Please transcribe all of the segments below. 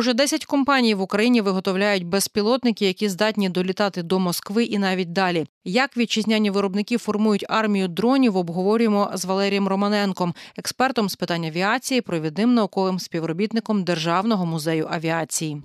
Уже 10 компаній в Україні виготовляють безпілотники, які здатні долітати до Москви і навіть далі. Як вітчизняні виробники формують армію дронів, обговорюємо з Валерієм Романенком, експертом з питань авіації, провідним науковим співробітником Державного музею авіації.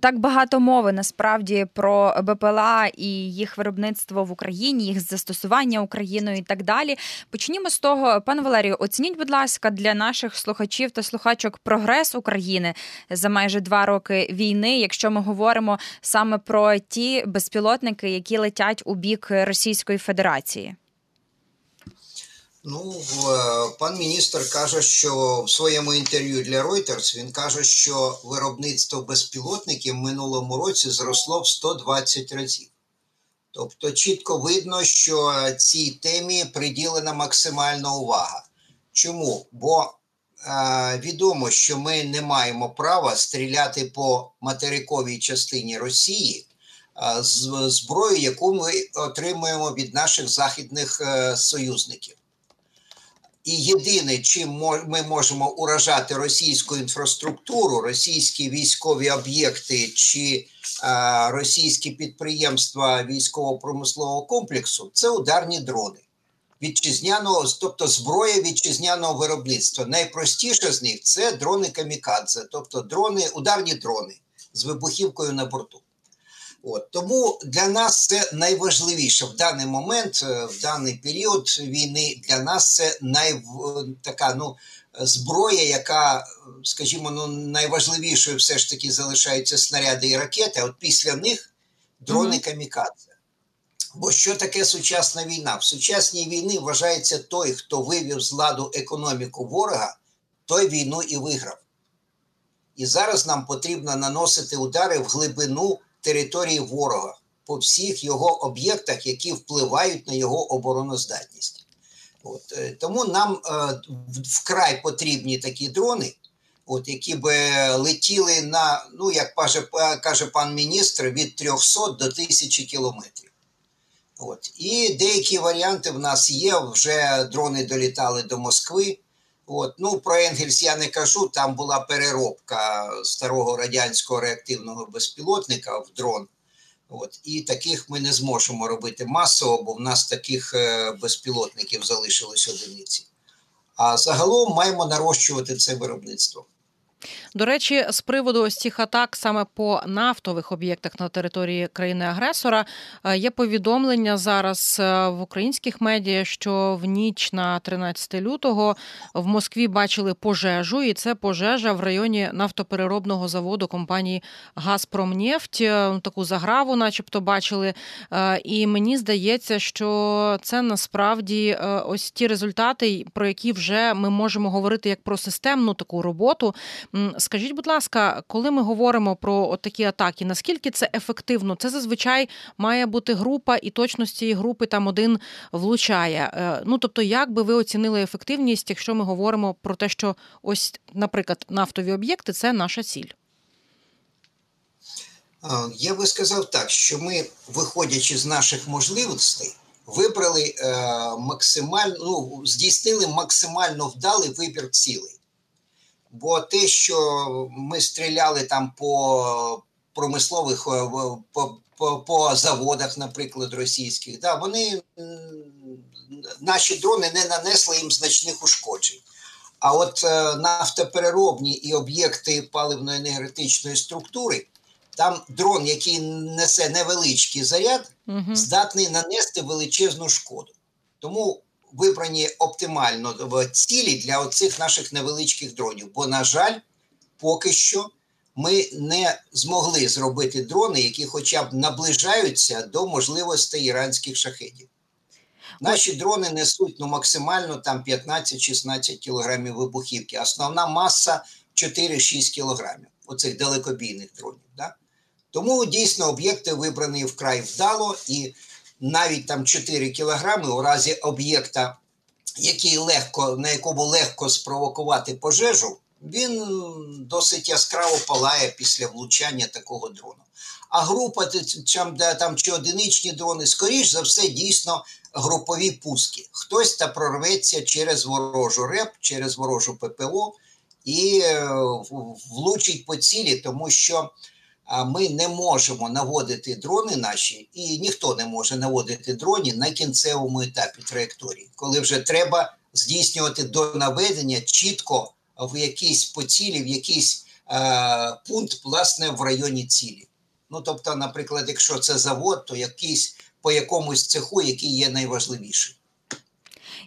Так багато мови, насправді, про БПЛА і їх виробництво в Україні, їх застосування Україною і так далі. Почнімо з того, пане Валерію, оцініть, будь ласка, для наших слухачів та слухачок прогрес України за майже 2 роки війни, якщо ми говоримо саме про ті безпілотники, які летять у бік Російської Федерації. Ну, пан міністр каже, що в своєму інтерв'ю для Reuters він каже, що виробництво безпілотників в минулому році зросло в 120 разів. Тобто чітко видно, що цій темі приділена максимальна увага. Чому? Бо відомо, що ми не маємо права стріляти по материковій частині Росії з зброї, яку ми отримуємо від наших західних союзників. І єдине, чим ми можемо уражати російську інфраструктуру, російські військові об'єкти чи російські підприємства військово-промислового комплексу – це ударні дрони. Тобто зброя вітчизняного виробництва. Найпростіше з них – це дрони-камікадзе, тобто ударні дрони з вибухівкою на борту. Тому для нас це найважливіше в даний момент, в даний період війни, для нас це зброя, яка, скажімо, найважливішою все ж таки залишаються снаряди і ракети, а от після них дрони-камікадзе. Бо що таке сучасна війна? В сучасній війні вважається той, хто вивів з ладу економіку ворога, той війну і виграв. І зараз нам потрібно наносити удари в глибину території ворога, по всіх його об'єктах, які впливають на його обороноздатність. Тому нам вкрай потрібні такі дрони, які б летіли на, як каже пан міністр, від 300 до 1000 кілометрів. І деякі варіанти в нас є, вже дрони долітали до Москви. Про Енгельс я не кажу, там була переробка старого радянського реактивного безпілотника в дрон. І таких ми не зможемо робити масово, бо в нас таких безпілотників залишилось одиниці. А загалом маємо нарощувати це виробництво. До речі, з приводу ось цих атак саме по нафтових об'єктах на території країни-агресора, є повідомлення зараз в українських медіа, що в ніч на 13 лютого в Москві бачили пожежу, і це пожежа в районі нафтопереробного заводу компанії «Газпромнефть». Таку заграву начебто бачили, і мені здається, що це насправді ось ті результати, про які вже ми можемо говорити як про системну таку роботу. Скажіть, будь ласка, коли ми говоримо про такі атаки, наскільки це ефективно? Це зазвичай має бути група, і точно з цієї групи там один влучає. Тобто, як би ви оцінили ефективність, якщо ми говоримо про те, що ось, наприклад, нафтові об'єкти – це наша ціль? Я би сказав так, що ми, виходячи з наших можливостей, вибрали здійснили максимально вдалий вибір цілей. Бо те, що ми стріляли там по заводах, наприклад, російських, наші дрони не нанесли їм значних ушкоджень. А от нафтопереробні і об'єкти паливно-енергетичної структури, там дрон, який несе невеличкий заряд, здатний нанести величезну шкоду. Тому вибрані оптимально цілі для оцих наших невеличких дронів. Бо, на жаль, поки що ми не змогли зробити дрони, які хоча б наближаються до можливостей іранських шахедів. Наші дрони несуть максимально 15-16 кілограмів вибухівки. Основна маса 4-6 кілограмів оцих далекобійних дронів. Тому, дійсно, об'єкти вибрані вкрай вдало, і навіть 4 кілограми у разі об'єкта, на якому легко спровокувати пожежу, він досить яскраво палає після влучання такого дрону. А група чи одиничні дрони, скоріш за все, дійсно групові пуски. Хтось прорветься через ворожу РЕП, через ворожу ППО і влучить по цілі, тому що ми не можемо наводити дрони наші, і ніхто не може наводити дрони на кінцевому етапі траєкторії, коли вже треба здійснювати до наведення чітко в якійсь по цілі, в якийсь пункт, власне, в районі цілі. Ну, тобто, наприклад, якщо це завод, то якийсь по якомусь цеху, який є найважливіший.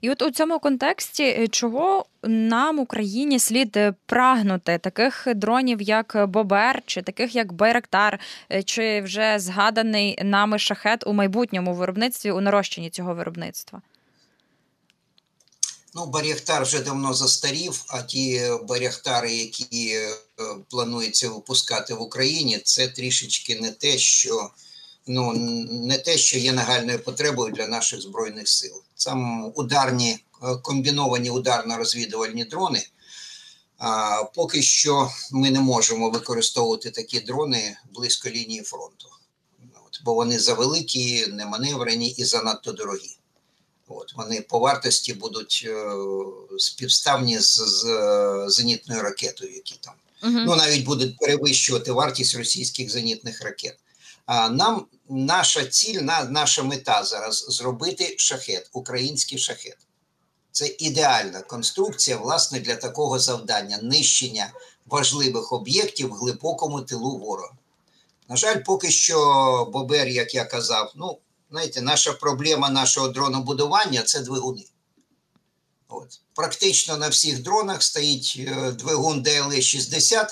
І от у цьому контексті, чого нам, Україні, слід прагнути? Таких дронів, як Бобер, чи таких, як Байрактар, чи вже згаданий нами шахед у майбутньому виробництві, у нарощенні цього виробництва? Ну, Байрактар вже давно застарів, а ті Байрактари, які планується випускати в Україні, це трішечки не те, що... Ну, не те, що є нагальною потребою для наших Збройних сил. Сам ударні, комбіновані ударно-розвідувальні дрони. Поки що ми не можемо використовувати такі дрони близько лінії фронту. От, бо вони завеликі, неманеврені і занадто дорогі. От, вони по вартості будуть співставні з зенітною ракетою, які там. Ну, навіть будуть перевищувати вартість російських зенітних ракет. Нам наша ціль, наша мета зараз зробити шахед, український шахед. Це ідеальна конструкція, власне, для такого завдання – нищення важливих об'єктів в глибокому тилу ворога. На жаль, поки що Бобер, як я казав, ну, знаєте, наша проблема нашого дронобудування – це двигуни. От. Практично на всіх дронах стоїть двигун ДЛЕ-60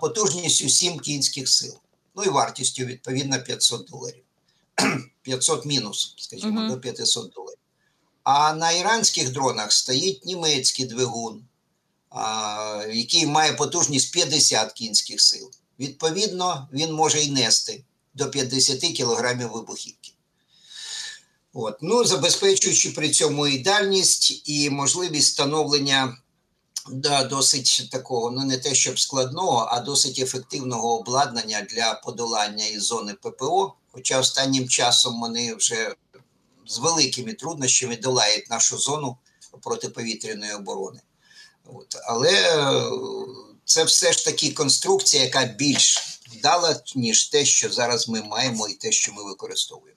потужністю 7 кінських сил. Ну і вартістю, відповідно, $500. 500 мінус, скажімо, до $500. А на іранських дронах стоїть німецький двигун, який має потужність 50 кінських сил. Відповідно, він може й нести до 50 кілограмів вибухівки. От. Ну, забезпечуючи при цьому і дальність, і можливість встановлення... Да, досить такого, ну не те щоб складного, а досить ефективного обладнання для подолання із зони ППО, хоча останнім часом вони вже з великими труднощами долають нашу зону протиповітряної оборони. От. Але це все ж таки конструкція, яка більш вдала, ніж те, що зараз ми маємо і те, що ми використовуємо.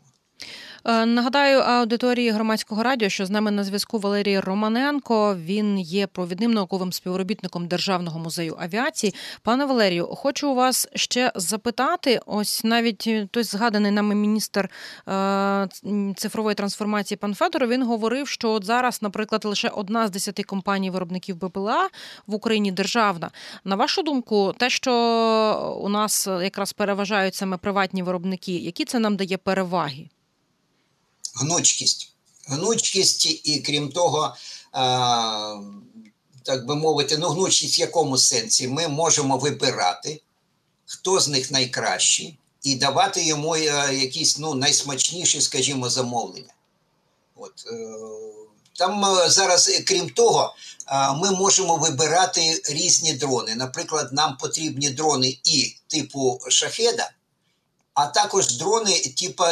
Нагадаю аудиторії Громадського радіо, що з нами на зв'язку Валерій Романенко. Він є провідним науковим співробітником Державного музею авіації. Пане Валерію, хочу у вас ще запитати, ось навіть той згаданий нами міністр цифрової трансформації пан Федоров, він говорив, що от зараз, наприклад, лише 1 з 10 компаній-виробників БПЛА в Україні державна. На вашу думку, те, що у нас якраз переважають саме приватні виробники, які це нам дає переваги? Гнучкість і, крім того, так би мовити, ну гнучкість в якому сенсі? Ми можемо вибирати, хто з них найкращий, і давати йому якісь, ну, найсмачніші, скажімо, замовлення. От. Там зараз, крім того, ми можемо вибирати різні дрони. Наприклад, нам потрібні дрони і типу шахеда, а також дрони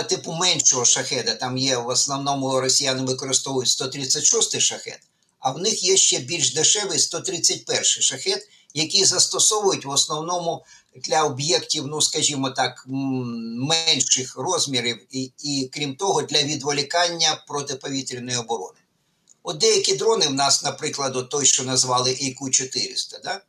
типу меншого шахеда. Там є в основному росіяни використовують 136-й шахед, а в них є ще більш дешевий 131-й шахед, який застосовують в основному для об'єктів, ну скажімо так, менших розмірів і крім того, для відволікання протиповітряної оборони. От деякі дрони в нас, наприклад, той, що назвали IQ-400, да?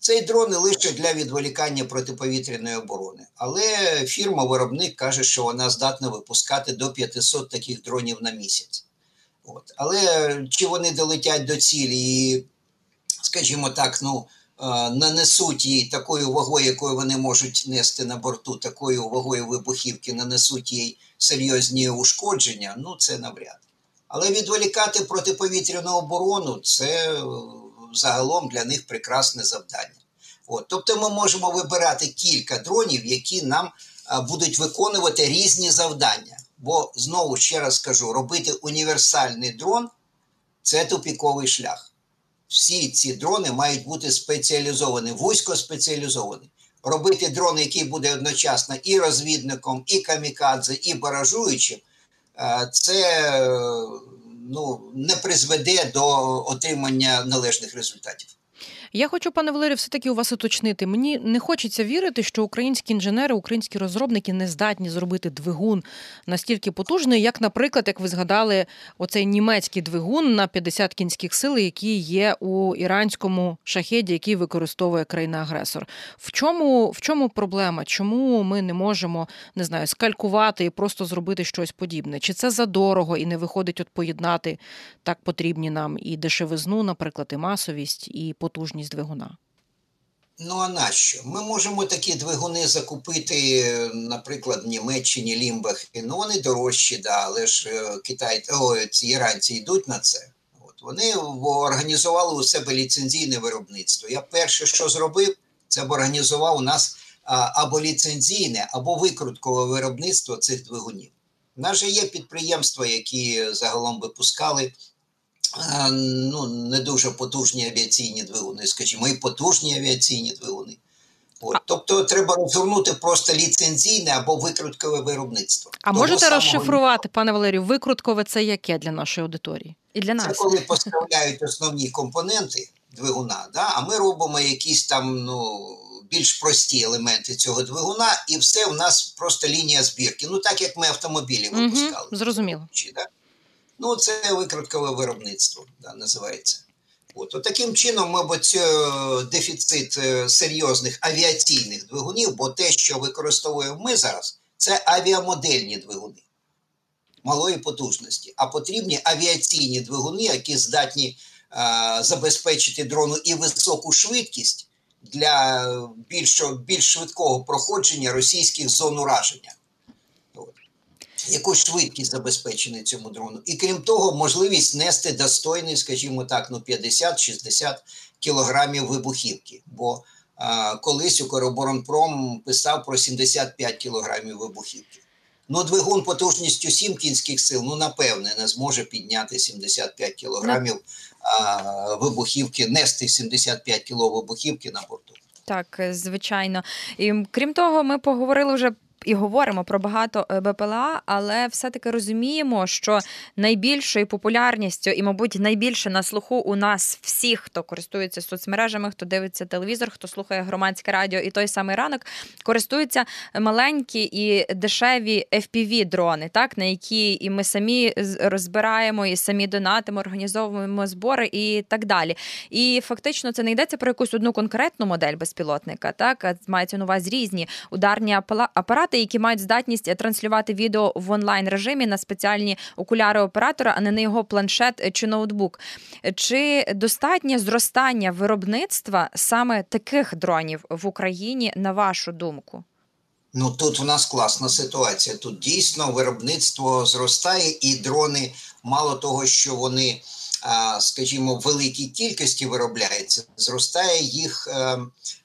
Цей дрон лише для відволікання протиповітряної оборони. Але фірма-виробник каже, що вона здатна випускати до 500 таких дронів на місяць. От. Але чи вони долетять до цілі і, скажімо так, ну, нанесуть їй такою вагою, якою вони можуть нести на борту, такою вагою вибухівки, нанесуть їй серйозні ушкодження, ну це навряд. Але відволікати протиповітряну оборону – це... загалом для них прекрасне завдання. От. Тобто ми можемо вибирати кілька дронів, які нам будуть виконувати різні завдання. Бо, знову ще раз скажу, робити універсальний дрон – це тупіковий шлях. Всі ці дрони мають бути спеціалізовані, вузько спеціалізовані. Робити дрон, який буде одночасно і розвідником, і камікадзе, і баражуючим – це... ну, не призведе до отримання належних результатів. Я хочу, пане Валерію, все-таки у вас уточнити. Мені не хочеться вірити, що українські інженери, українські розробники не здатні зробити двигун настільки потужний, як, наприклад, як ви згадали, оцей німецький двигун на 50 кінських сил, який є у іранському шахеді, який використовує країна-агресор. В чому проблема? Чому ми не можемо, не знаю, скалькувати і просто зробити щось подібне? Чи це задорого і не виходить от поєднати так потрібні нам і дешевизну, наприклад, і масовість, і потужність двигуна? Ну, а нащо? Ми можемо такі двигуни закупити, наприклад, в Німеччині, Лімбах. Ну, вони дорожчі, да, але ж іранці йдуть на це. От, вони організували у себе ліцензійне виробництво. Я перше, що зробив, це б організував у нас або ліцензійне, або викруткове виробництво цих двигунів. У нас же є підприємства, які загалом випускали не дуже потужні авіаційні двигуни, скажімо, і потужні авіаційні двигуни. От. Тобто треба розгорнути просто ліцензійне або викруткове виробництво. А можете розшифрувати, пане Валерію, викруткове це яке для нашої аудиторії? І для нас? Це коли поставляють основні компоненти двигуна, да? А ми робимо якісь там, більш прості елементи цього двигуна, і все в нас просто лінія збірки. Так як ми автомобілі випускали. Зрозуміло. Це викруткове виробництво, да, називається. От таким чином ми дефіцит серйозних авіаційних двигунів, бо те, що використовуємо ми зараз, це авіамодельні двигуни малої потужності. А потрібні авіаційні двигуни, які здатні забезпечити дрону і високу швидкість для більш швидкого проходження російських зон ураження. Яку швидкість забезпечена цьому дрону. І крім того, можливість нести достойний, скажімо так, 50-60 кілограмів вибухівки. Бо колись Укроборонпром писав про 75 кілограмів вибухівки. Двигун потужністю 7 кінських сил, напевне, не зможе підняти 75 кілограмів вибухівки, нести 75 кіло вибухівки на борту. Так, звичайно. І крім того, ми поговорили вже і говоримо про багато БПЛА, але все-таки розуміємо, що найбільшою популярністю і, мабуть, найбільше на слуху у нас всіх, хто користується соцмережами, хто дивиться телевізор, хто слухає громадське радіо і той самий ранок, користуються маленькі і дешеві FPV-дрони, так, на які і ми самі розбираємо, і самі донатимо, організовуємо збори і так далі. І фактично це не йдеться про якусь одну конкретну модель безпілотника, так, мається на увазі різні ударні апарати, які мають здатність транслювати відео в онлайн-режимі на спеціальні окуляри оператора, а не на його планшет чи ноутбук. Чи достатнє зростання виробництва саме таких дронів в Україні, на вашу думку? Тут у нас класна ситуація. Тут дійсно виробництво зростає, і дрони, мало того, що вони, скажімо, в великій кількості виробляються, зростає їх,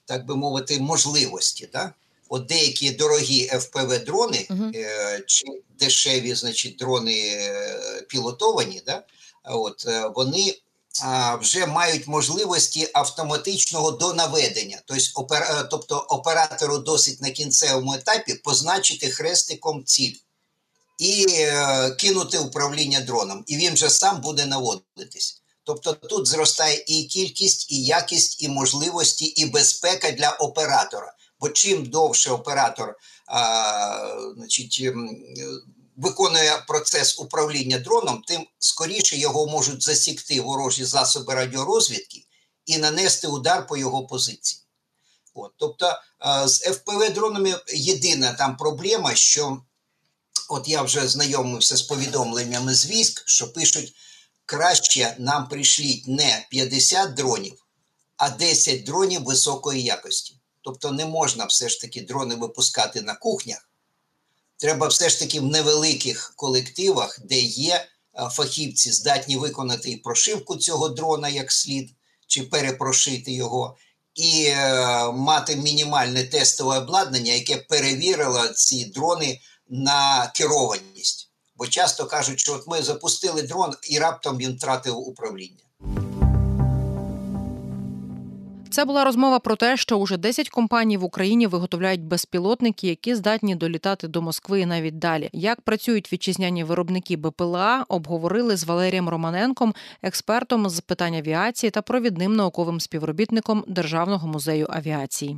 так би мовити, можливості, так? От деякі дорогі FPV-дрони, чи дешеві, значить, дрони пілотовані, да? Вони вже мають можливості автоматичного донаведення. Тобто оператору досить на кінцевому етапі позначити хрестиком ціль і кинути управління дроном. І він вже сам буде наводитись. Тобто тут зростає і кількість, і якість, і можливості, і безпека для оператора. Бо чим довше оператор виконує процес управління дроном, тим скоріше його можуть засікти ворожі засоби радіорозвідки і нанести удар по його позиції. З FPV-дронами єдина там проблема, що я вже знайомився з повідомленнями з військ, що пишуть, краще нам прийшліть не 50 дронів, а 10 дронів високої якості. Тобто не можна все ж таки дрони випускати на кухнях. Треба все ж таки в невеликих колективах, де є фахівці, здатні виконати і прошивку цього дрона як слід, чи перепрошити його, і мати мінімальне тестове обладнання, яке перевірило ці дрони на керованість. Бо часто кажуть, що ми запустили дрон, і раптом він втратив управління. Це була розмова про те, що уже 10 компаній в Україні виготовляють безпілотники, які здатні долітати до Москви і навіть далі. Як працюють вітчизняні виробники БПЛА, обговорили з Валерієм Романенком, експертом з питань авіації та провідним науковим співробітником Державного музею авіації.